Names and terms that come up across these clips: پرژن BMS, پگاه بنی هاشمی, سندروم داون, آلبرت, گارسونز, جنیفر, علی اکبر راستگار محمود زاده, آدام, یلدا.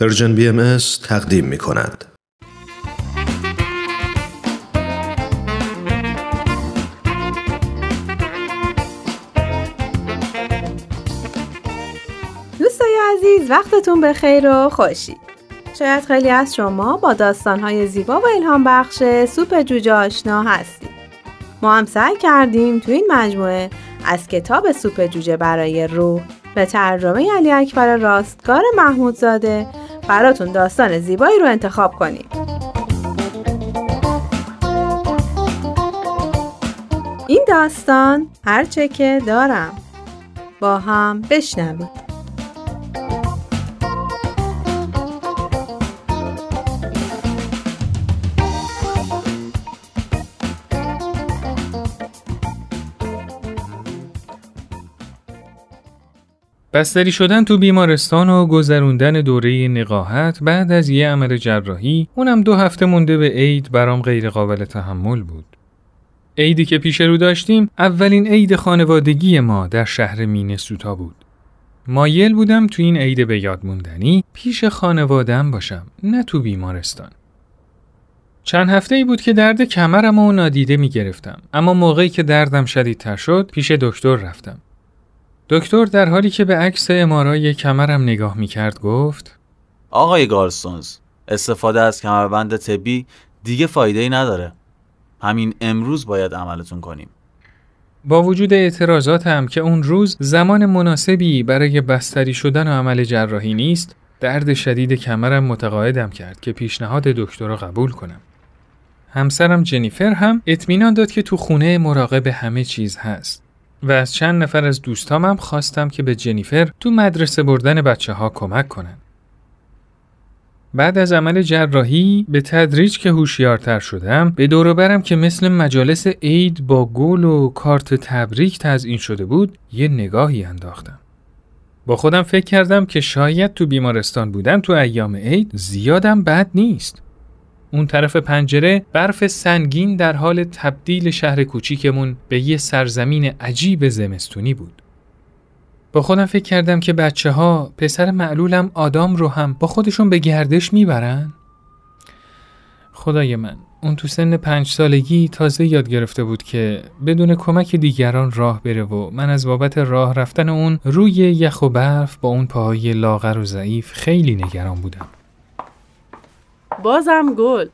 پرژن BMS تقدیم می کند. دوستای عزیز، وقتتون بخیر و خوشی. شاید خیلی از شما با داستان‌های زیبا و الهام بخش سوپ جوجه آشنا هستید. ما هم سعی کردیم تو این مجموعه از کتاب سوپ جوجه برای روح به ترجمه علی اکبر راستگار محمود زاده براتون داستان زیبایی رو انتخاب کنیم. این داستان هرچه که دارم، با هم بشنویم. بستری شدن تو بیمارستان و گذروندن دوره نقاهت بعد از یه عمل جراحی، اونم 2 هفته مونده به عید، برام غیر قابل تحمل بود. عیدی که پیش رو داشتیم اولین عید خانوادگی ما در شهر مینه‌سوتا بود. مایل بودم تو این عید به یاد موندنی پیش خانواده‌ام باشم، نه تو بیمارستان. چند هفته‌ای بود که درد کمرم رو نادیده می‌گرفتم، اما موقعی که دردم شدیدتر شد پیش دکتر رفتم. دکتر در حالی که به عکس MRI کمرم نگاه میکرد گفت: آقای گارسونز، استفاده از کمربند طبی دیگه فایده‌ای نداره. همین امروز باید عملتون کنیم. با وجود اعتراضاتم که اون روز زمان مناسبی برای بستری شدن و عمل جراحی نیست، درد شدید کمرم متقاعدم کرد که پیشنهاد دکتر رو قبول کنم. همسرم جنیفر هم اطمینان داد که تو خونه مراقب همه چیز هست. و از چند نفر از دوستامم خواستم که به جنیفر تو مدرسه بردن بچه‌ها کمک کنن. بعد از عمل جراحی به تدریج که هوشیارتر شدم، به دور و برم که مثل مجالس عید با گل و کارت تبریک تزیین شده بود، یه نگاهی انداختم. با خودم فکر کردم که شاید تو بیمارستان بودن تو ایام عید زیادم بد نیست. اون طرف پنجره برف سنگین در حال تبدیل شهر کوچیکمون به یه سرزمین عجیب زمستونی بود. با خودم فکر کردم که بچه‌ها پسر معلولم آدام رو هم با خودشون به گردش میبرن؟ خدای من، اون تو سن 5 سالگی تازه یاد گرفته بود که بدون کمک دیگران راه بره و من از بابت راه رفتن اون روی یخ و برف با اون پاهای لاغر و ضعیف خیلی نگران بودم. بازم گل.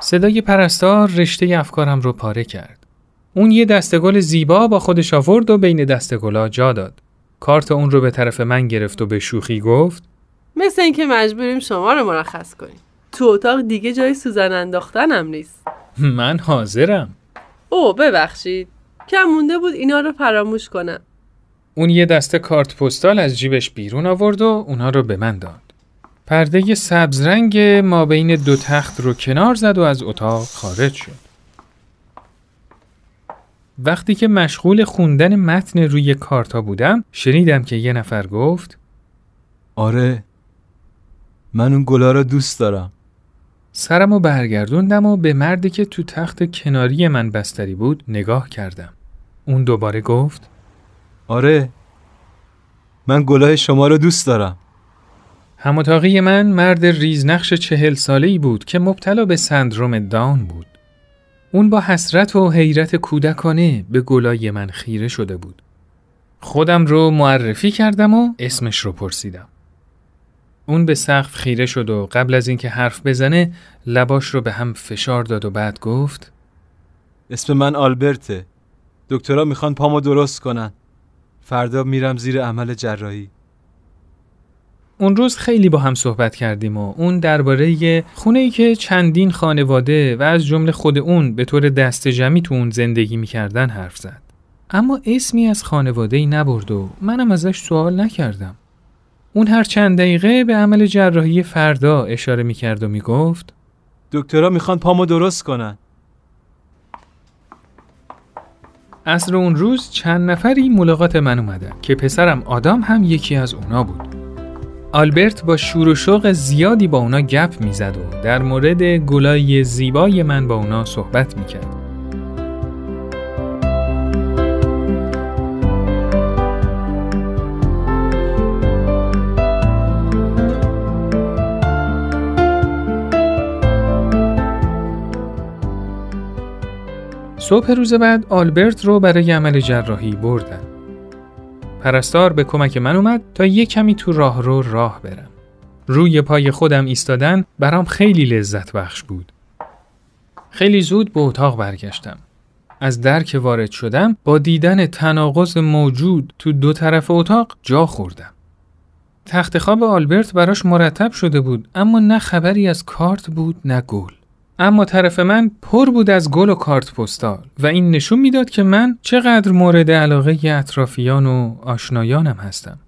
صدای پرستار رشته افکارم رو پاره کرد. اون یه دستگل زیبا با خودش آورد و بین دستگلا جا داد. کارت اون رو به طرف من گرفت و به شوخی گفت: مثل این که مجبوریم شما رو مرخص کنیم. تو اتاق دیگه جای سوزن انداختنم نیست. من حاضرم. ببخشید. کم مونده بود اینا رو فراموش کنم. اون یه دسته کارت پستال از جیبش بیرون آورد و اونا رو به من داد. پرده سبز رنگ ما بین 2 تخت رو کنار زد و از اتاق خارج شد. وقتی که مشغول خوندن متن روی کارتا بودم، شنیدم که یه نفر گفت: آره، من اون گلا رو دوست دارم. سرمو برگردوندم و به مردی که تو تخت کناری من بستری بود نگاه کردم. اون دوباره گفت: آره، من گلای شما رو دوست دارم. هم اتاقی من مرد ریزنقش 40 ساله‌ای بود که مبتلا به سندروم داون بود. اون با حسرت و حیرت کودکانه به گلای من خیره شده بود. خودم رو معرفی کردم و اسمش رو پرسیدم. اون به سقف خیره شد و قبل از اینکه حرف بزنه لباش رو به هم فشار داد و بعد گفت: اسم من آلبرته. دکترها میخوان پامو درست کنن. فردا میرم زیر عمل جراحی. اون روز خیلی با هم صحبت کردیم و اون درباره خونه‌ای که چندین خانواده و از جمله خود اون به طور دسته جمعی تو اون زندگی می‌کردن حرف زد. اما اسمی از خانواده‌ای نبرد و منم ازش سوال نکردم. اون هر چند دقیقه به عمل جراحی فردا اشاره می‌کرد و می‌گفت: دکترها می‌خوان پامو درست کنن. عصر اون روز چند نفری ملاقات من اومدن که پسرم آدام هم یکی از اونا بود. آلبرت با شور و شوق زیادی با اونا گپ میزد و در مورد گلای زیبای من با اونا صحبت میکرد. صبح روز بعد آلبرت رو برای عمل جراحی بردن. پرستار به کمک من اومد تا یه کمی تو راهرو راه برم. روی پای خودم ایستادن برام خیلی لذت بخش بود. خیلی زود به اتاق برگشتم. از در که وارد شدم با دیدن تناقض موجود تو دو طرف اتاق جا خوردم. تخت خواب آلبرت براش مرتب شده بود، اما نه خبری از کارت بود نه گل. اما طرف من پر بود از گل و کارت پستال و این نشون میداد که من چقدر مورد علاقه اطرافیان و آشنایانم هستم.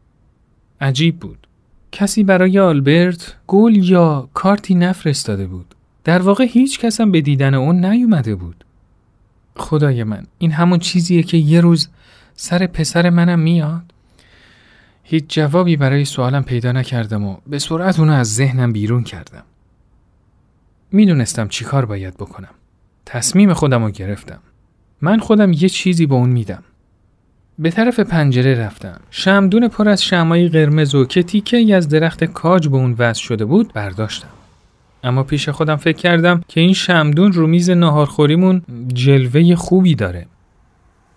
عجیب بود. کسی برای آلبرت گل یا کارتی نفرستاده بود. در واقع هیچ کس هم به دیدن اون نیومده بود. خدای من، این همون چیزیه که یه روز سر پسر منم میاد؟ هیچ جوابی برای سوالم پیدا نکردم و به سرعت اونو از ذهنم بیرون کردم. میدونستم چی کار باید بکنم. تصمیم خودم رو گرفتم. من خودم یه چیزی به اون میدم. به طرف پنجره رفتم. شمدون پر از شمعای قرمز و که تیکه‌ای از درخت کاج به اون وصل شده بود برداشتم. اما پیش خودم فکر کردم که این شمدون رو میز ناهارخوریمون جلوه خوبی داره.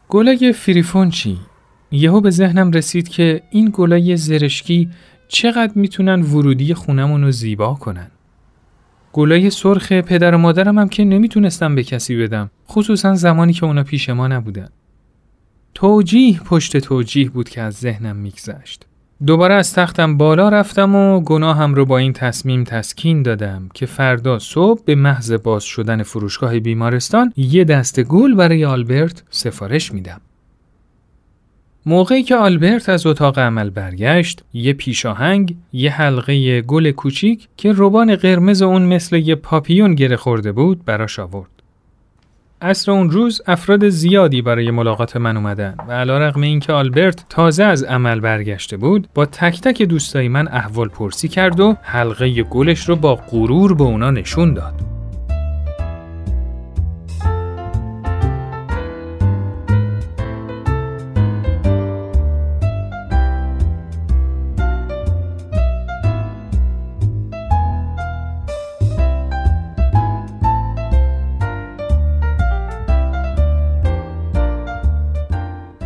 گلای فریفون چی؟ یهو به ذهنم رسید که این گلای زرشکی چقدر میتونن ورودی خونمون رو زیبا کنن. گلای سرخ پدر و مادرم هم که نمیتونستم به کسی بدم، خصوصا زمانی که اونا پیش ما نبودن. توجیه پشت توجیه بود که از ذهنم میگذشت. دوباره از تختم بالا رفتم و گناهم رو با این تصمیم تسکین دادم که فردا صبح به محض باز شدن فروشگاه بیمارستان یه دسته گل برای آلبرت سفارش میدم. موقعی که آلبرت از اتاق عمل برگشت، یه پیشاهنگ، یه حلقه گل کوچیک که روبان قرمز اون مثل یه پاپیون گره خورده بود براش آورد. عصر اون روز افراد زیادی برای ملاقات من اومدن و علیرغم اینکه آلبرت تازه از عمل برگشته بود، با تک تک دوستای من احوال پرسی کرد و حلقه گلش رو با غرور به اونا نشون داد.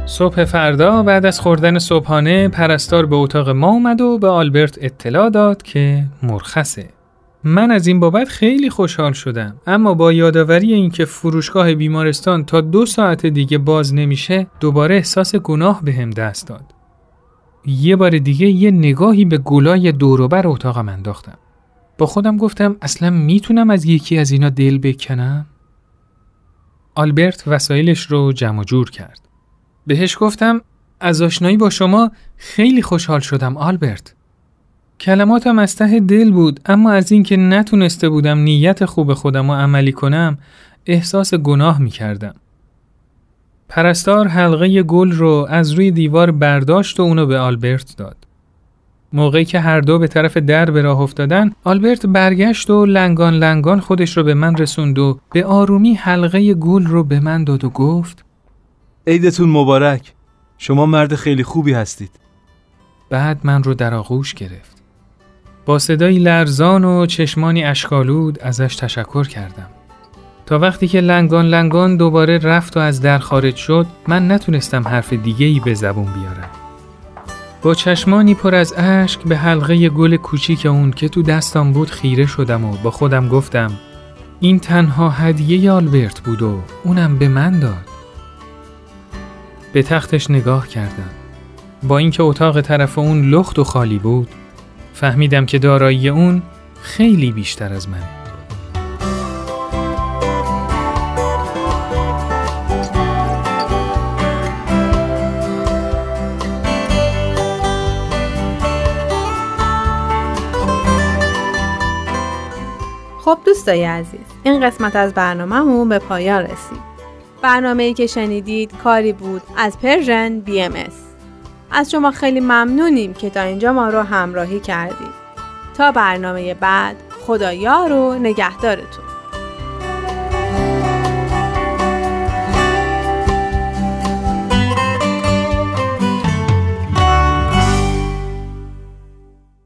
صبح فردا بعد از خوردن صبحانه پرستار به اتاق ما اومد و به آلبرت اطلاع داد که مرخصه. من از این بابت خیلی خوشحال شدم، اما با یادآوری اینکه فروشگاه بیمارستان تا 2 ساعت دیگه باز نمیشه دوباره احساس گناه بهم دست داد. یه بار دیگه یه نگاهی به گلای دوروبر اتاقم انداختم. با خودم گفتم اصلا میتونم از یکی از اینا دل بکنم؟ آلبرت وسایلش رو جمع جور کرد. بهش گفتم از آشنایی با شما خیلی خوشحال شدم آلبرت. کلماتم از ته دل بود، اما از اینکه نتونسته بودم نیت خوب خودم رو عملی کنم احساس گناه می کردم. پرستار حلقه گل رو از روی دیوار برداشت و اونو به آلبرت داد. موقعی که هر دو به طرف در به راه افتادن، آلبرت برگشت و لنگان لنگان خودش رو به من رسوند و به آرومی حلقه گل رو به من داد و گفت عیدتون مبارک، شما مرد خیلی خوبی هستید. بعد من رو در آغوش گرفت. با صدایی لرزان و چشمانی اشک‌آلود ازش تشکر کردم. تا وقتی که لنگان لنگان دوباره رفت و از در خارج شد، من نتونستم حرف دیگه‌ای به زبون بیارم. با چشمانی پر از اشک به حلقه گل کوچیک اون که تو دستم بود خیره شدم و با خودم گفتم این تنها هدیه آلبرت بود و اونم به من داد. به تختش نگاه کردم. با اینکه اتاق طرف اون لخت و خالی بود، فهمیدم که دارایی اون خیلی بیشتر از منه. خب دوستای عزیز، این قسمت از برنامه‌مون به پایان رسید. برنامه‌ای که شنیدید کاری بود از پرژن BMS. از شما خیلی ممنونیم که تا اینجا ما رو همراهی کردید. تا برنامه بعد، خدایار و نگهدارتون.